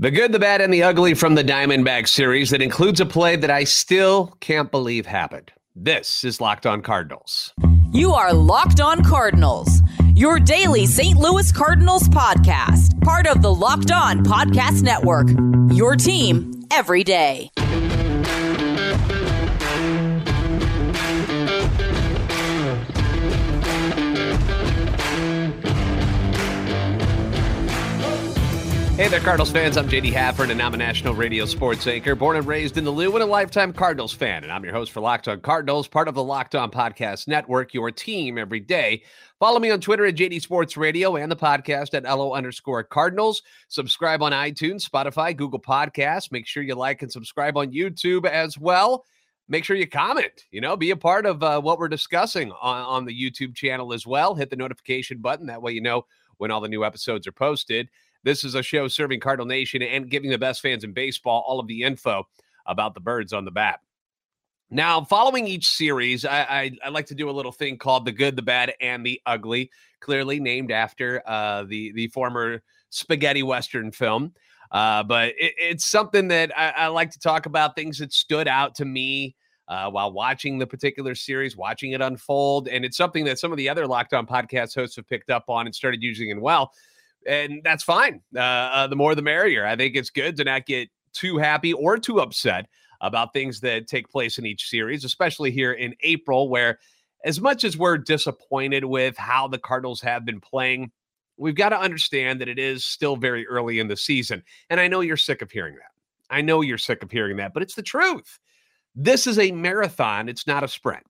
The good, the bad, and the ugly from the Diamondbacks series that includes a play that I still can't believe happened. This is Locked On Cardinals. You are Locked On Cardinals, your daily St. Louis Cardinals podcast, part of the Locked On Podcast Network, your team every day. Hey there, Cardinals fans. I'm J.D. Hafford, and I'm a national radio sports anchor, born and raised in the Lou, and a lifetime Cardinals fan. And I'm your host for Locked On Cardinals, part of the Locked On Podcast Network, your team every day. Follow me on Twitter at JD Sports Radio and the podcast at LO_Cardinals. Subscribe on iTunes, Spotify, Google Podcasts. Make sure you like and subscribe on YouTube as well. Make sure you comment, be a part of what we're discussing on the YouTube channel as well. Hit the notification button. That way you know when all the new episodes are posted. This is a show serving Cardinal Nation and giving the best fans in baseball all of the info about the birds on the bat. Now, following each series, I like to do a little thing called the good, the bad, and the ugly, clearly named after the former spaghetti Western film. But it's something that I like to talk about, things that stood out to me while watching the particular series, watching it unfold. And it's something that some of the other Locked On podcast hosts have picked up on and started using it well. And that's fine. The more, the merrier. I think it's good to not get too happy or too upset about things that take place in each series, especially here in April, where as much as we're disappointed with how the Cardinals have been playing, we've got to understand that it is still very early in the season. And I know you're sick of hearing that. But it's the truth. This is a marathon. It's not a sprint.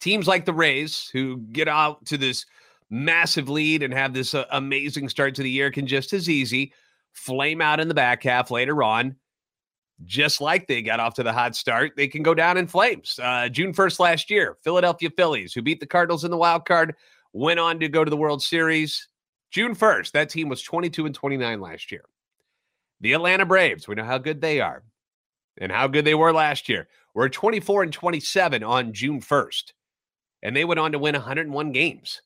Teams like the Rays, who get out to this massive lead and have this amazing start to the year, can just as easy flame out in the back half later on. Just like they got off to the hot start, they can go down in flames. June 1st last year, Philadelphia Phillies, who beat the Cardinals in the wild card, went on to go to the World Series. June 1st, that team was 22-29 last year. The Atlanta Braves, we know how good they are and how good they were last year, were 24-27 on June 1st, and they went on to win 101 games.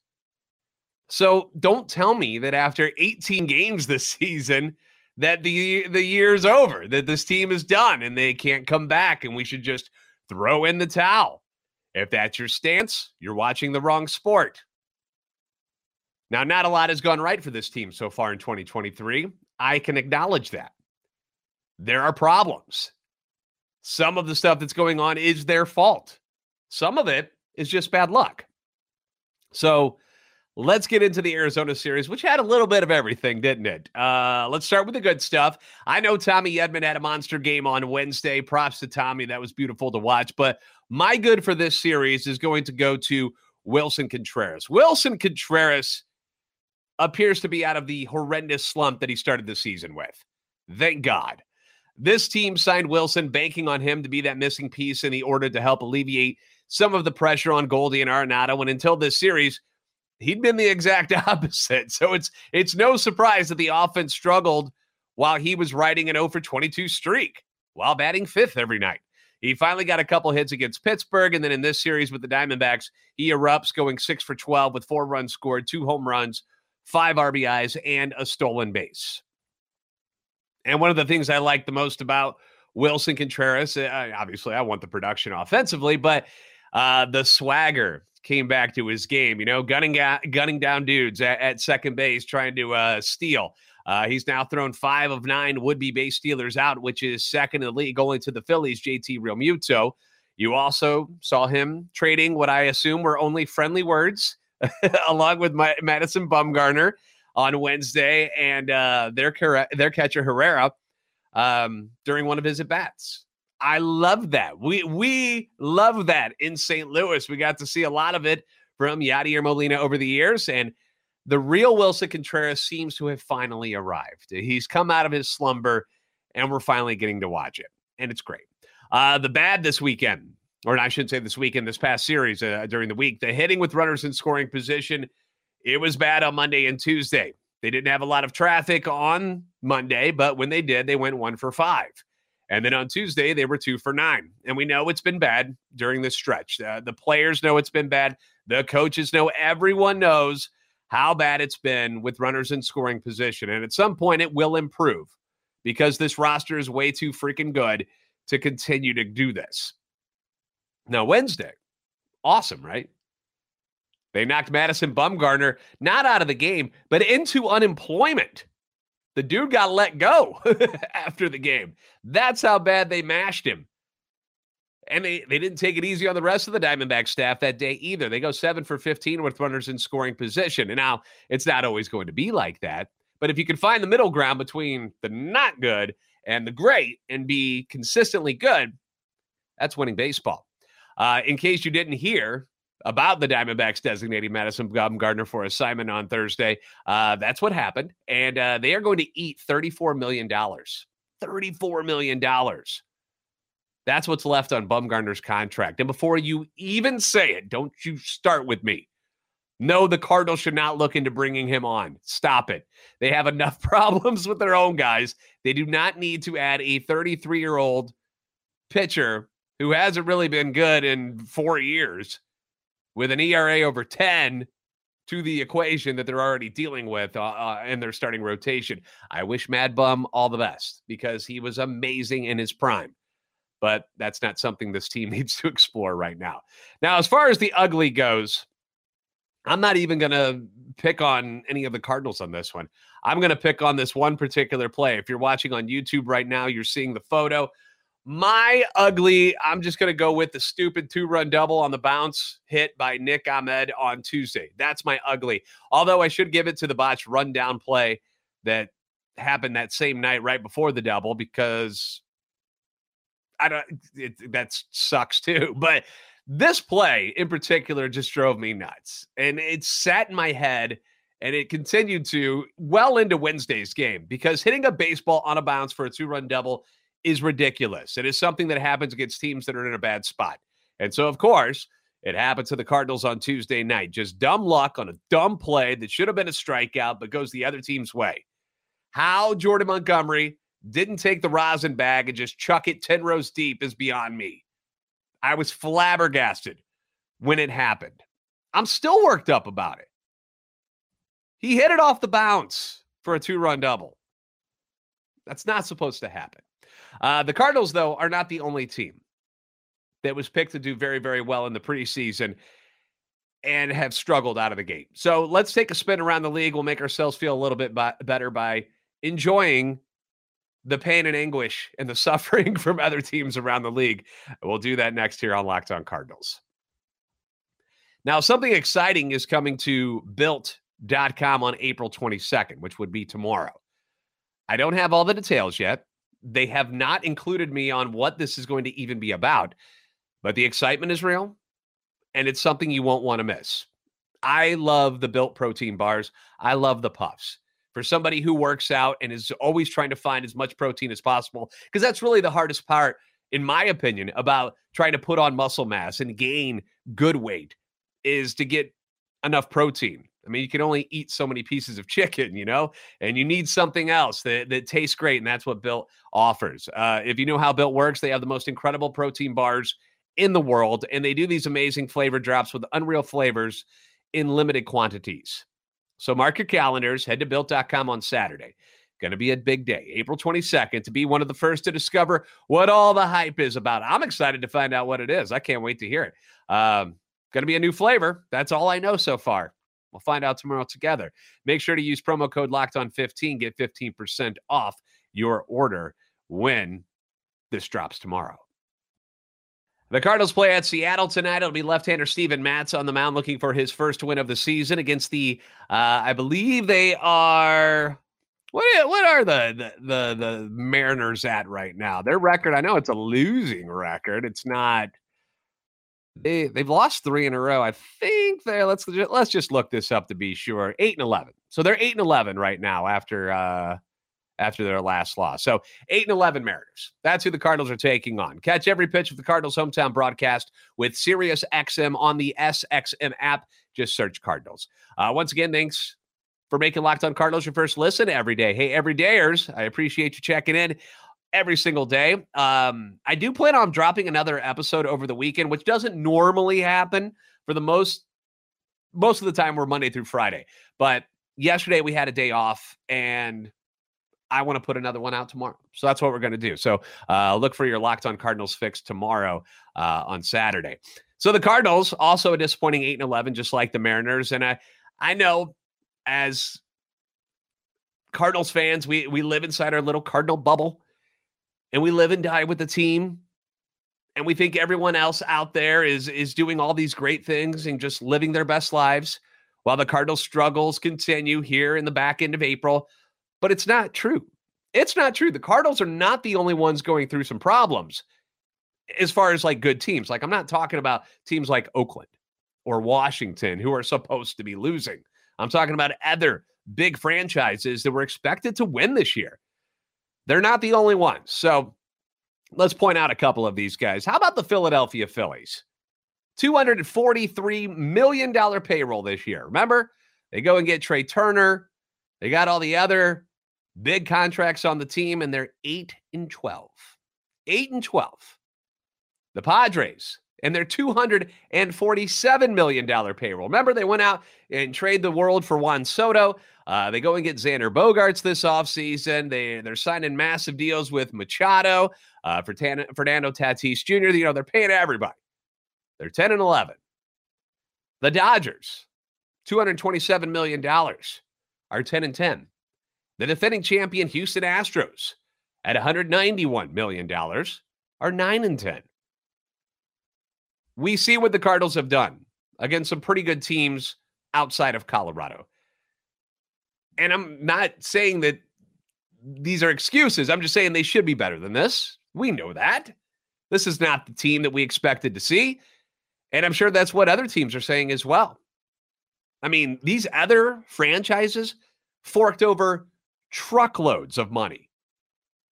So don't tell me that after 18 games this season that the year's over, that this team is done and they can't come back and we should just throw in the towel. If that's your stance, you're watching the wrong sport. Now, not a lot has gone right for this team so far in 2023. I can acknowledge that. There are problems. Some of the stuff that's going on is their fault. Some of it is just bad luck. So let's get into the Arizona series, which had a little bit of everything, didn't it? Let's start with the good stuff. I know Tommy Edman had a monster game on Wednesday. Props to Tommy. That was beautiful to watch. But my good for this series is going to go to Wilson Contreras. Wilson Contreras appears to be out of the horrendous slump that he started the season with. Thank God. This team signed Wilson, banking on him to be that missing piece in the order to help alleviate some of the pressure on Goldie and Arenado. And until this series, he'd been the exact opposite. So it's no surprise that the offense struggled while he was riding an 0-for-22 streak while batting fifth every night. He finally got a couple hits against Pittsburgh, and then in this series with the Diamondbacks, he erupts, going 6-for-12 with 4 runs scored, 2 home runs, 5 RBIs, and a stolen base. And one of the things I like the most about Wilson Contreras, obviously I want the production offensively, but the swagger came back to his game, gunning down dudes at second base, trying to steal. He's now thrown 5 of 9 would-be base stealers out, which is second in the league, going to the Phillies, JT Realmuto. You also saw him trading what I assume were only friendly words along with Madison Bumgarner on Wednesday and their catcher Herrera during one of his at-bats. I love that. We love that in St. Louis. We got to see a lot of it from Yadier Molina over the years, and the real Wilson Contreras seems to have finally arrived. He's come out of his slumber, and we're finally getting to watch it, and it's great. The bad this weekend, or I shouldn't say this weekend, this past series during the week, the hitting with runners in scoring position, it was bad on Monday and Tuesday. They didn't have a lot of traffic on Monday, but when they did, they went 1-for-5. And then on Tuesday, they were 2-for-9. And we know it's been bad during this stretch. The players know it's been bad. The coaches know. Everyone knows how bad it's been with runners in scoring position. And at some point, it will improve because this roster is way too freaking good to continue to do this. Now, Wednesday, awesome, right? They knocked Madison Bumgarner not out of the game, but into unemployment. The dude got let go after the game. That's how bad they mashed him. And they didn't take it easy on the rest of the Diamondback staff that day either. They go 7 for 15 with runners in scoring position. And now it's not always going to be like that. But if you can find the middle ground between the not good and the great and be consistently good, that's winning baseball. In case you didn't hear about the Diamondbacks designating Madison Bumgarner for assignment on Thursday, that's what happened. And they are going to eat $34 million. $34 million. That's what's left on Bumgarner's contract. And before you even say it, don't you start with me. No, the Cardinals should not look into bringing him on. Stop it. They have enough problems with their own guys. They do not need to add a 33-year-old pitcher who hasn't really been good in 4 years with an ERA over 10 to the equation that they're already dealing with in their starting rotation. I wish Mad Bum all the best because he was amazing in his prime. But that's not something this team needs to explore right now. Now, as far as the ugly goes, I'm not even going to pick on any of the Cardinals on this one. I'm going to pick on this one particular play. If you're watching on YouTube right now, you're seeing the photo. My ugly, I'm just going to go with the stupid 2-run double on the bounce hit by Nick Ahmed on Tuesday. That's my ugly. Although I should give it to the botched rundown play that happened that same night right before the double because that sucks too, but this play in particular just drove me nuts and it sat in my head and it continued to well into Wednesday's game because hitting a baseball on a bounce for a 2-run double is ridiculous. It is something that happens against teams that are in a bad spot. And so of course it happened to the Cardinals on Tuesday night, just dumb luck on a dumb play that should have been a strikeout, but goes the other team's way. How Jordan Montgomery didn't take the rosin bag and just chuck it 10 rows deep is beyond me. I was flabbergasted when it happened. I'm still worked up about it. He hit it off the bounce for a 2-run double. That's not supposed to happen. The Cardinals, though, are not the only team that was picked to do very, very well in the preseason and have struggled out of the game. So let's take a spin around the league. We'll make ourselves feel a little bit better by enjoying the pain and anguish and the suffering from other teams around the league. We'll do that next here on Locked On Cardinals. Now, something exciting is coming to Built.com on April 22nd, which would be tomorrow. I don't have all the details yet. They have not included me on what this is going to even be about, but the excitement is real, and it's something you won't want to miss. I love the Built protein bars. I love the puffs. For somebody who works out and is always trying to find as much protein as possible, because that's really the hardest part, in my opinion, about trying to put on muscle mass and gain good weight is to get enough protein. I mean, you can only eat so many pieces of chicken, you know, and you need something else that tastes great, and that's what Built offers. If you know how Built works, they have the most incredible protein bars in the world, and they do these amazing flavor drops with unreal flavors in limited quantities. So mark your calendars, head to Built.com on Saturday. Going to be a big day, April 22nd, to be one of the first to discover what all the hype is about. I'm excited to find out what it is. I can't wait to hear it. Going to be a new flavor. That's all I know so far. We'll find out tomorrow together. Make sure to use promo code LOCKEDON15. Get 15% off your order when this drops tomorrow. The Cardinals play at Seattle tonight. It'll be left-hander Steven Matz on the mound looking for his first win of the season against the, I believe they are, what are the Mariners at right now? Their record, I know it's a losing record. It's not, they've lost 3 in a row. I think let's just look this up to be sure. 8-11. So they're 8-11 right now after their last loss. So 8-11 Mariners. That's who the Cardinals are taking on. Catch every pitch of the Cardinals hometown broadcast with SiriusXM on the SXM app. Just search Cardinals. Once again, thanks for making Locked On Cardinals your first listen every day. Hey, everydayers, I appreciate you checking in every single day. I do plan on dropping another episode over the weekend, which doesn't normally happen. For the most most of the time we're Monday through Friday. But yesterday we had a day off, and I want to put another one out tomorrow. So that's what we're going to do. So look for your Locked On Cardinals fix tomorrow on Saturday. So the Cardinals, also a disappointing 8-11, just like the Mariners. And I know as Cardinals fans, we live inside our little Cardinal bubble, and we live and die with the team. And we think everyone else out there is doing all these great things and just living their best lives while the Cardinals' struggles continue here in the back end of April. But it's not true. It's not true. The Cardinals are not the only ones going through some problems as far as like good teams. Like, I'm not talking about teams like Oakland or Washington who are supposed to be losing. I'm talking about other big franchises that were expected to win this year. They're not the only ones. So let's point out a couple of these guys. How about the Philadelphia Phillies? $243 million payroll this year. Remember, they go and get Trey Turner. They got all the other big contracts on the team, and they're 8-12. 8-12. The Padres and their $247 million payroll. Remember, they went out and traded the world for Juan Soto. They go and get Xander Bogaerts this offseason. They're signing massive deals with Machado, for Fernando Tatis Jr. You know, they're paying everybody. They're 10-11. The Dodgers, $227 million. Are 10-10. The defending champion Houston Astros at $191 million are 9-10. We see what the Cardinals have done against some pretty good teams outside of Colorado. And I'm not saying that these are excuses. I'm just saying they should be better than this. We know that. This is not the team that we expected to see. And I'm sure that's what other teams are saying as well. I mean, these other franchises forked over truckloads of money,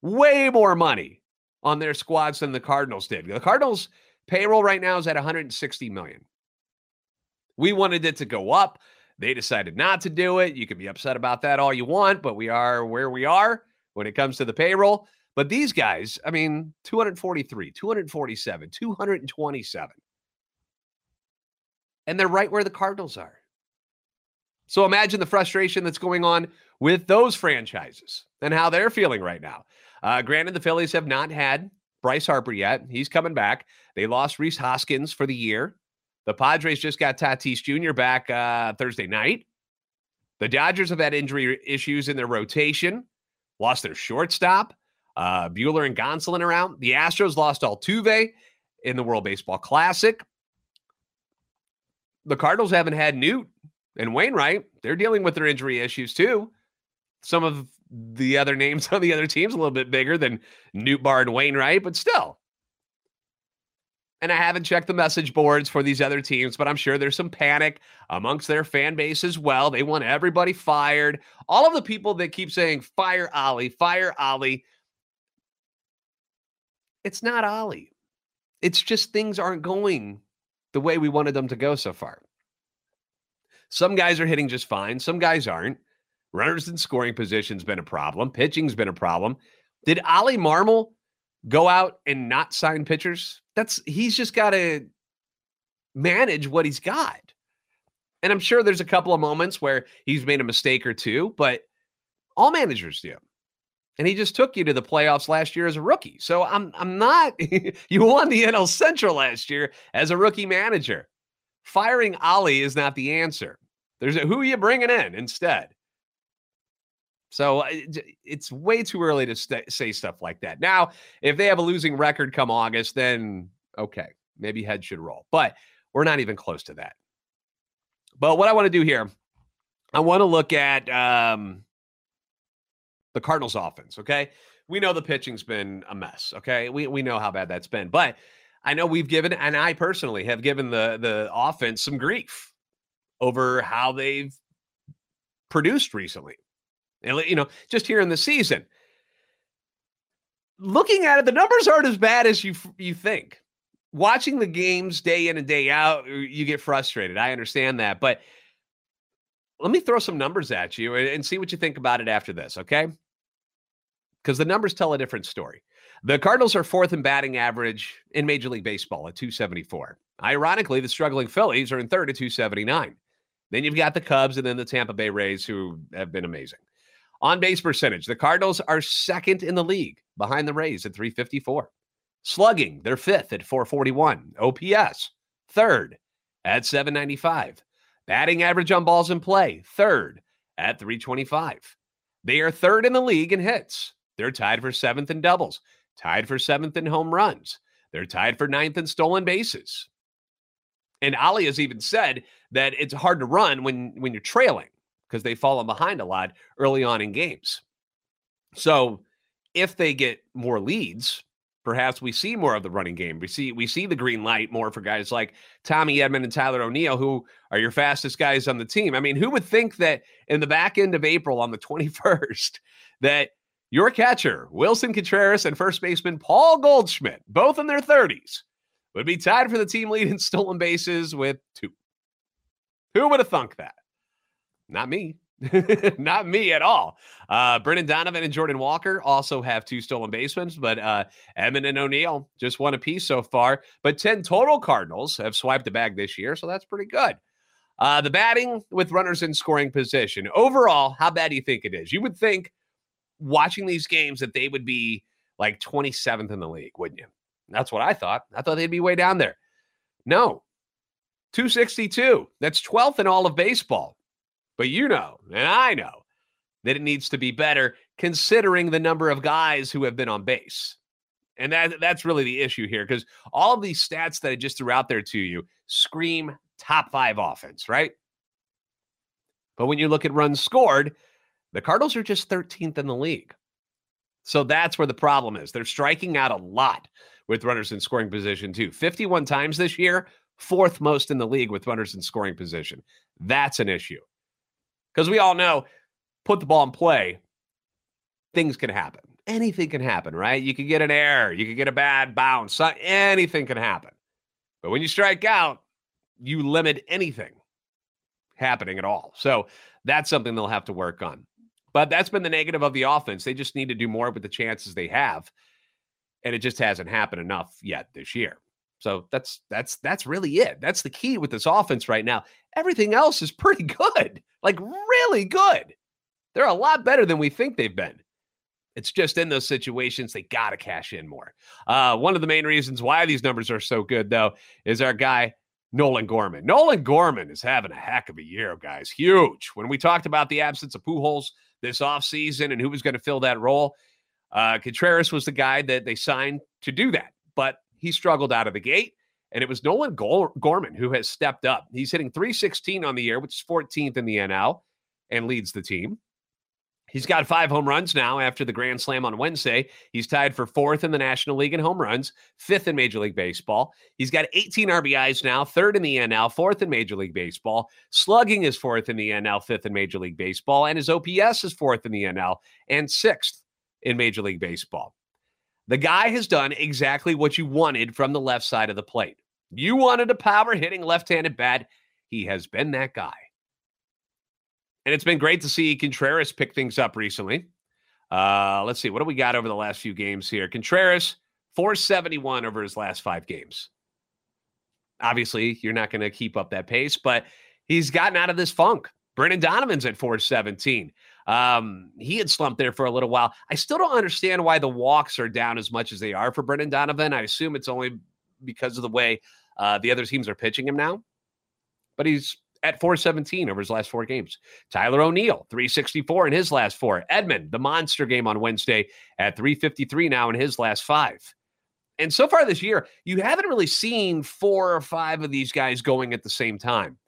way more money on their squads than the Cardinals did. The Cardinals' payroll right now is at $160 million. We wanted it to go up. They decided not to do it. You can be upset about that all you want, but we are where we are when it comes to the payroll. But these guys, I mean, 243, 247, 227. And they're right where the Cardinals are. So imagine the frustration that's going on with those franchises and how they're feeling right now. Granted, the Phillies have not had Bryce Harper yet. He's coming back. They lost Reese Hoskins for the year. The Padres just got Tatis Jr. back Thursday night. The Dodgers have had injury issues in their rotation. Lost their shortstop. Buehler and Gonsolin are out. The Astros lost Altuve in the World Baseball Classic. The Cardinals haven't had Newt and Wainwright. They're dealing with their injury issues too. Some of the other names on the other teams a little bit bigger than Newt Barr and Wainwright, but still. And I haven't checked the message boards for these other teams, but I'm sure there's some panic amongst their fan base as well. They want everybody fired. All of the people that keep saying, fire Ollie, fire Ollie. It's not Ollie. It's just things aren't going the way we wanted them to go so far. Some guys are hitting just fine. Some guys aren't. Runners in scoring position's been a problem. Pitching's been a problem. Did Ollie Marmol go out and not sign pitchers? He's just got to manage what he's got. And I'm sure there's a couple of moments where he's made a mistake or two, but all managers do. And he just took you to the playoffs last year as a rookie. So I'm not, you won the NL Central last year as a rookie manager. Firing Ollie is not the answer. There's who are you bringing in instead? So it's way too early to say stuff like that. Now, if they have a losing record come August, then okay, maybe head should roll. But we're not even close to that. But what I want to do here, I want to look at the Cardinals offense, okay? We know the pitching's been a mess, okay? We know how bad that's been. But I know we've given, and I personally have given the offense some grief over how they've produced recently. And, you know, just here in the season. Looking at it, the numbers aren't as bad as you think. Watching the games day in and day out, you get frustrated. I understand that. But let me throw some numbers at you and see what you think about it after this, okay? Because the numbers tell a different story. The Cardinals are fourth in batting average in Major League Baseball at .274. Ironically, the struggling Phillies are in third at .279. Then you've got the Cubs and then the Tampa Bay Rays, who have been amazing. On-base percentage, the Cardinals are second in the league behind the Rays at 354. Slugging, they're fifth at 441. OPS, third at 795. Batting average on balls in play, third at 325. They are third in the league in hits. They're tied for seventh in doubles, tied for seventh in home runs. They're tied for ninth in stolen bases. And Ali has even said that it's hard to run when you're trailing, because they've fallen behind a lot early on in games. So if they get more leads, perhaps we see more of the running game. We see the green light more for guys like Tommy Edman and Tyler O'Neill, who are your fastest guys on the team. I mean, who would think that in the back end of April on the 21st that your catcher, Wilson Contreras, and first baseman Paul Goldschmidt, both in their 30s, would be tied for the team lead in stolen bases with two? Who would have thunk that? Not me. Not me at all. Brendan Donovan and Jordan Walker also have two stolen basements, but Edman and O'Neill just one apiece so far. But 10 total Cardinals have swiped the bag this year, so that's pretty good. The batting with runners in scoring position. Overall, how bad do you think it is? You would think, watching these games, that they would be like 27th in the league, wouldn't you? That's what I thought. I thought they'd be way down there. No. 262. That's 12th in all of baseball. But you know, and I know, that it needs to be better considering the number of guys who have been on base. And that's really the issue here, because all of these stats that I just threw out there to you scream top five offense, right? But when you look at runs scored, the Cardinals are just 13th in the league. So that's where the problem is. They're striking out a lot with runners in scoring position too. 51 times this year, fourth most in the league with runners in scoring position. That's an issue. Because we all know, put the ball in play, things can happen. Anything can happen, right? You could get an error. You could get a bad bounce. Anything can happen. But when you strike out, you limit anything happening at all. So that's something they'll have to work on. But that's been the negative of the offense. They just need to do more with the chances they have. And it just hasn't happened enough yet this year. So that's really it. That's the key with this offense right now. Everything else is pretty good, like really good. They're a lot better than we think they've been. It's just in those situations, they got to cash in more. One of the main reasons why these numbers are so good, though, is our guy, Nolan Gorman. Nolan Gorman is having a heck of a year, guys. Huge. When we talked about the absence of Pujols this offseason and who was going to fill that role, Contreras was the guy that they signed to do that. But he struggled out of the gate, and it was Nolan Gorman who has stepped up. He's hitting .316 on the year, which is 14th in the NL, and leads the team. He's got 5 home runs now after the grand slam on Wednesday. He's tied for 4th in the National League in home runs, 5th in Major League Baseball. He's got 18 RBIs now, 3rd in the NL, 4th in Major League Baseball. Slugging is 4th in the NL, 5th in Major League Baseball, and his OPS is 4th in the NL and 6th in Major League Baseball. The guy has done exactly what you wanted from the left side of the plate. You wanted a power-hitting left-handed bat. He has been that guy. And it's been great to see Contreras pick things up recently. Let's see. What do we got over the last few games here? Contreras, .471 over his last 5 games. Obviously, you're not going to keep up that pace, but he's gotten out of this funk. Brendan Donovan's at .417. He had slumped there for a little while. I still don't understand why the walks are down as much as they are for Brendan Donovan. I assume it's only because of the way the other teams are pitching him now. But he's at .417 over his last 4 games. Tyler O'Neill, .364 in his last 4. Edman, the monster game on Wednesday, at .353 now in his last 5. And so far this year, you haven't really seen 4 or 5 of these guys going at the same time,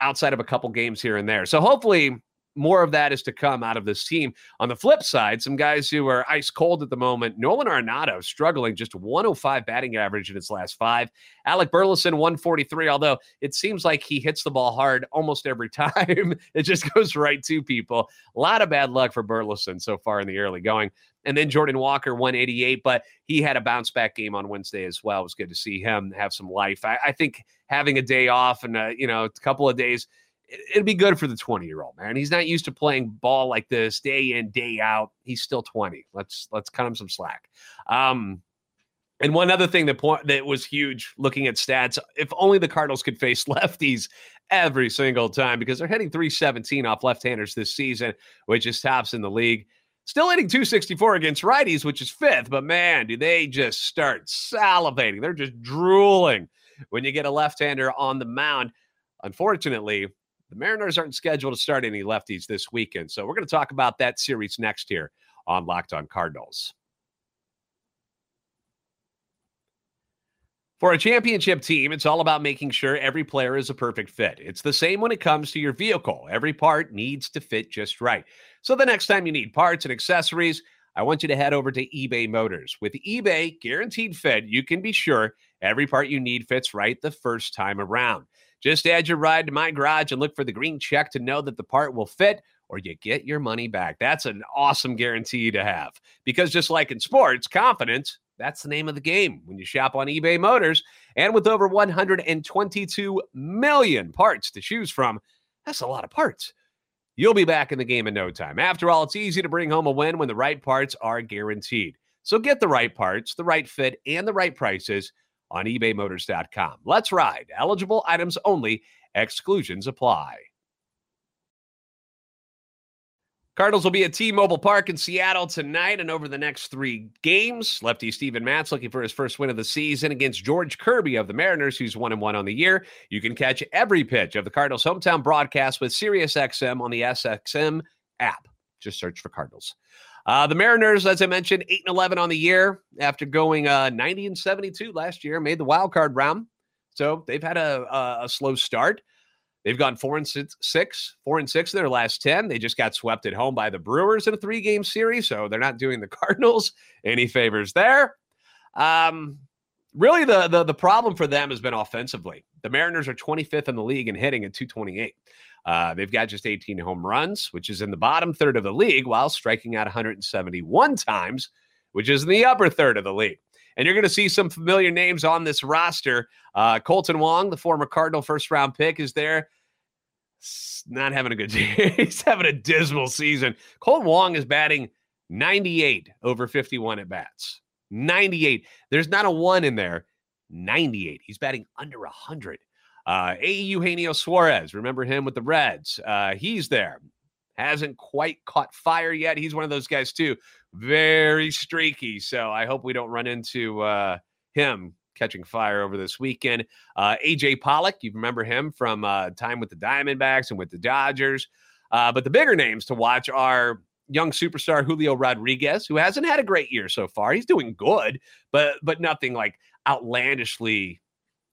outside of a couple games here and there. So hopefully more of that is to come out of this team. On the flip side, some guys who are ice cold at the moment. Nolan Arenado struggling, just .105 batting average in his last 5. Alec Burleson, .143, although it seems like he hits the ball hard almost every time. It just goes right to people. A lot of bad luck for Burleson so far in the early going. And then Jordan Walker, .188, but he had a bounce-back game on Wednesday as well. It was good to see him have some life. I think having a day off and a couple of days, it'd be good for the 20-year-old, man. He's not used to playing ball like this day in, day out. He's still 20. Let's cut him some slack. And one other thing that was huge looking at stats, if only the Cardinals could face lefties every single time, because they're hitting .317 off left-handers this season, which is tops in the league. Still hitting .264 against righties, which is fifth, but man, do they just start salivating. They're just drooling when you get a left-hander on the mound. Unfortunately, the Mariners aren't scheduled to start any lefties this weekend, so we're going to talk about that series next here on Locked On Cardinals. For a championship team, it's all about making sure every player is a perfect fit. It's the same when it comes to your vehicle. Every part needs to fit just right. So the next time you need parts and accessories, I want you to head over to eBay Motors. With eBay Guaranteed Fit, you can be sure every part you need fits right the first time around. Just add your ride to My Garage and look for the green check to know that the part will fit, or you get your money back. That's an awesome guarantee to have, because just like in sports, confidence, that's the name of the game when you shop on eBay Motors. And with over 122 million parts to choose from, that's a lot of parts. You'll be back in the game in no time. After all, it's easy to bring home a win when the right parts are guaranteed. So get the right parts, the right fit, and the right prices on ebaymotors.com. Let's ride. Eligible items only. Exclusions apply. Cardinals will be at T-Mobile Park in Seattle tonight and over the next three games. Lefty Steven Matz looking for his first win of the season against George Kirby of the Mariners, who's 1-1 on the year. You can catch every pitch of the Cardinals' hometown broadcast with SiriusXM on the SXM app. Just search for Cardinals. The Mariners, as I mentioned, 8-11 on the year after going 90-72 last year, made the wild card round. So they've had a slow start. They've gone 4-6 in their last 10. They just got swept at home by the Brewers in a 3-game series, so they're not doing the Cardinals any favors there. Really, the problem for them has been offensively. The Mariners are 25th in the league in hitting at .228. They've got just 18 home runs, which is in the bottom third of the league, while striking out 171 times, which is in the upper third of the league. And you're going to see some familiar names on this roster. Colton Wong, the former Cardinal first-round pick, is there. Not having a good day. He's having a dismal season. Colton Wong is batting 98 over 51 at-bats. 98. There's not a one in there. 98. He's batting under 100. A. Eugenio Suarez, remember him with the Reds. He's there. Hasn't quite caught fire yet. He's one of those guys, too. Very streaky. So I hope we don't run into him catching fire over this weekend. A.J. Pollock, you remember him from time with the Diamondbacks and with the Dodgers. But the bigger names to watch are young superstar Julio Rodriguez, who hasn't had a great year so far. He's doing good, but nothing like outlandishly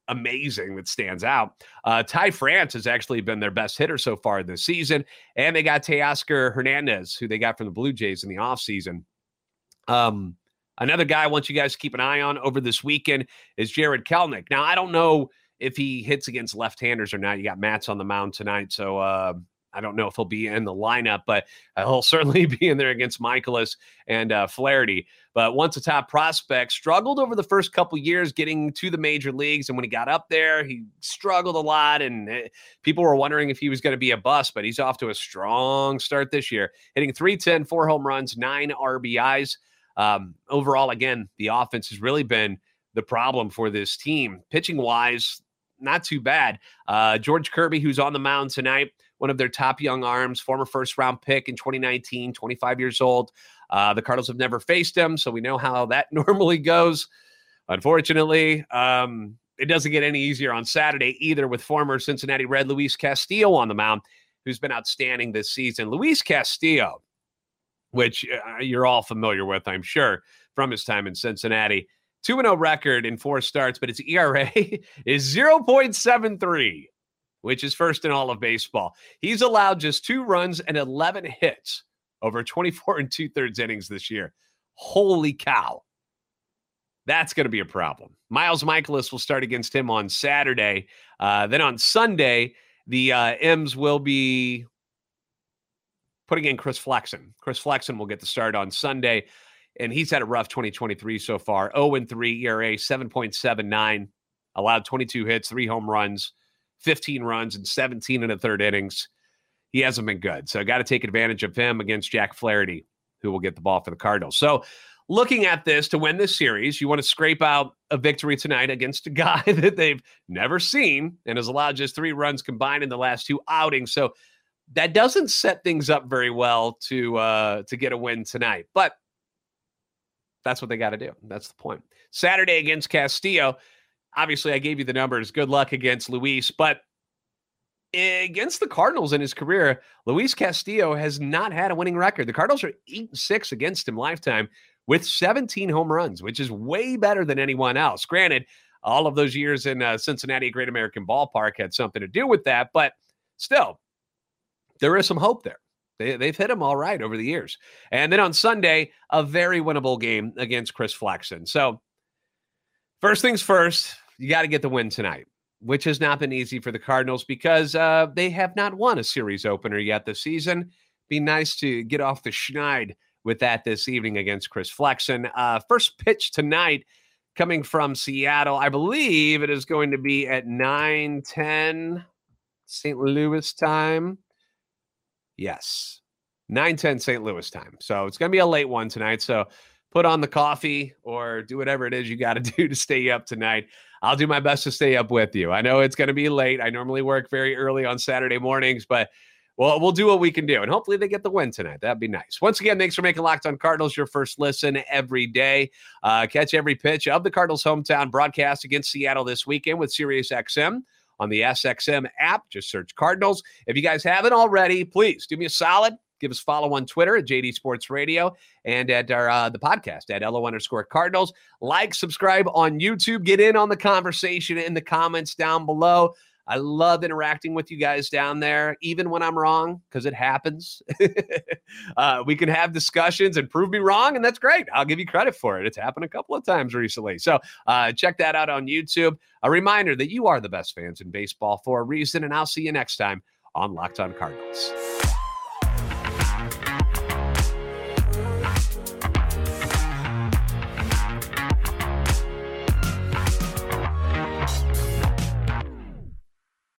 amazing that stands out. Ty France has actually been their best hitter so far this season. And they got Teoscar Hernandez, who they got from the Blue Jays in the offseason. Another guy I want you guys to keep an eye on over this weekend is Jared Kelenic. Now, I don't know if he hits against left-handers or not. You got Matz on the mound tonight, so I don't know if he'll be in the lineup, but he'll certainly be in there against Michaelis and Flaherty. But once a top prospect, struggled over the first couple years getting to the major leagues. And when he got up there, he struggled a lot. And people were wondering if he was going to be a bust, but he's off to a strong start this year, hitting .310, 4 home runs, 9 RBIs. Overall, again, the offense has really been the problem for this team. Pitching-wise, not too bad. George Kirby, who's on the mound tonight, one of their top young arms, former first-round pick in 2019, 25 years old. The Cardinals have never faced him, so we know how that normally goes. Unfortunately, it doesn't get any easier on Saturday either with former Cincinnati Red Luis Castillo on the mound, who's been outstanding this season. Luis Castillo, which you're all familiar with, I'm sure, from his time in Cincinnati. 2-0 record in 4 starts, but his ERA is 0.73. which is first in all of baseball. He's allowed just 2 runs and 11 hits over 24 2/3 innings this year. Holy cow. That's going to be a problem. Miles Michaelis will start against him on Saturday. Then on Sunday, the M's will be putting in Chris Flexen. Chris Flexen will get the start on Sunday, and he's had a rough 2023 so far. 0-3 ERA, 7.79, allowed 22 hits, 3 home runs, 15 runs and 17 and a third innings. He hasn't been good. So got to take advantage of him against Jack Flaherty, who will get the ball for the Cardinals. So looking at this to win this series, you want to scrape out a victory tonight against a guy that they've never seen and has allowed just 3 runs combined in the last 2 outings. So that doesn't set things up very well to get a win tonight. But that's what they got to do. That's the point. Saturday against Castillo. Obviously, I gave you the numbers. Good luck against Luis. But against the Cardinals in his career, Luis Castillo has not had a winning record. The Cardinals are 8-6 against him lifetime with 17 home runs, which is way better than anyone else. Granted, all of those years in Cincinnati, Great American Ballpark had something to do with that. But still, there is some hope there. They've hit him all right over the years. And then on Sunday, a very winnable game against Chris Flexen. So first things first, you got to get the win tonight, which has not been easy for the Cardinals because they have not won a series opener yet this season. Be nice to get off the schneid with that this evening against Chris Flexen. First pitch tonight coming from Seattle. I believe it is going to be at 9:10 St. Louis time. Yes, 9:10 St. Louis time. So it's going to be a late one tonight. So put on the coffee or do whatever it is you got to do to stay up tonight. I'll do my best to stay up with you. I know it's going to be late. I normally work very early on Saturday mornings, but we'll do what we can do. And hopefully they get the win tonight. That'd be nice. Once again, thanks for making Locked On Cardinals your first listen every day. Catch every pitch of the Cardinals' hometown broadcast against Seattle this weekend with SiriusXM. On the SXM app, just search Cardinals. If you guys haven't already, please do me a solid. Give us a follow on Twitter at JD Sports Radio and at our the podcast at LO_Cardinals. Like, subscribe on YouTube. Get in on the conversation in the comments down below. I love interacting with you guys down there, even when I'm wrong, because it happens. We can have discussions and prove me wrong, and that's great. I'll give you credit for it. It's happened a couple of times recently. So check that out on YouTube. A reminder that you are the best fans in baseball for a reason, and I'll see you next time on Locked On Cardinals.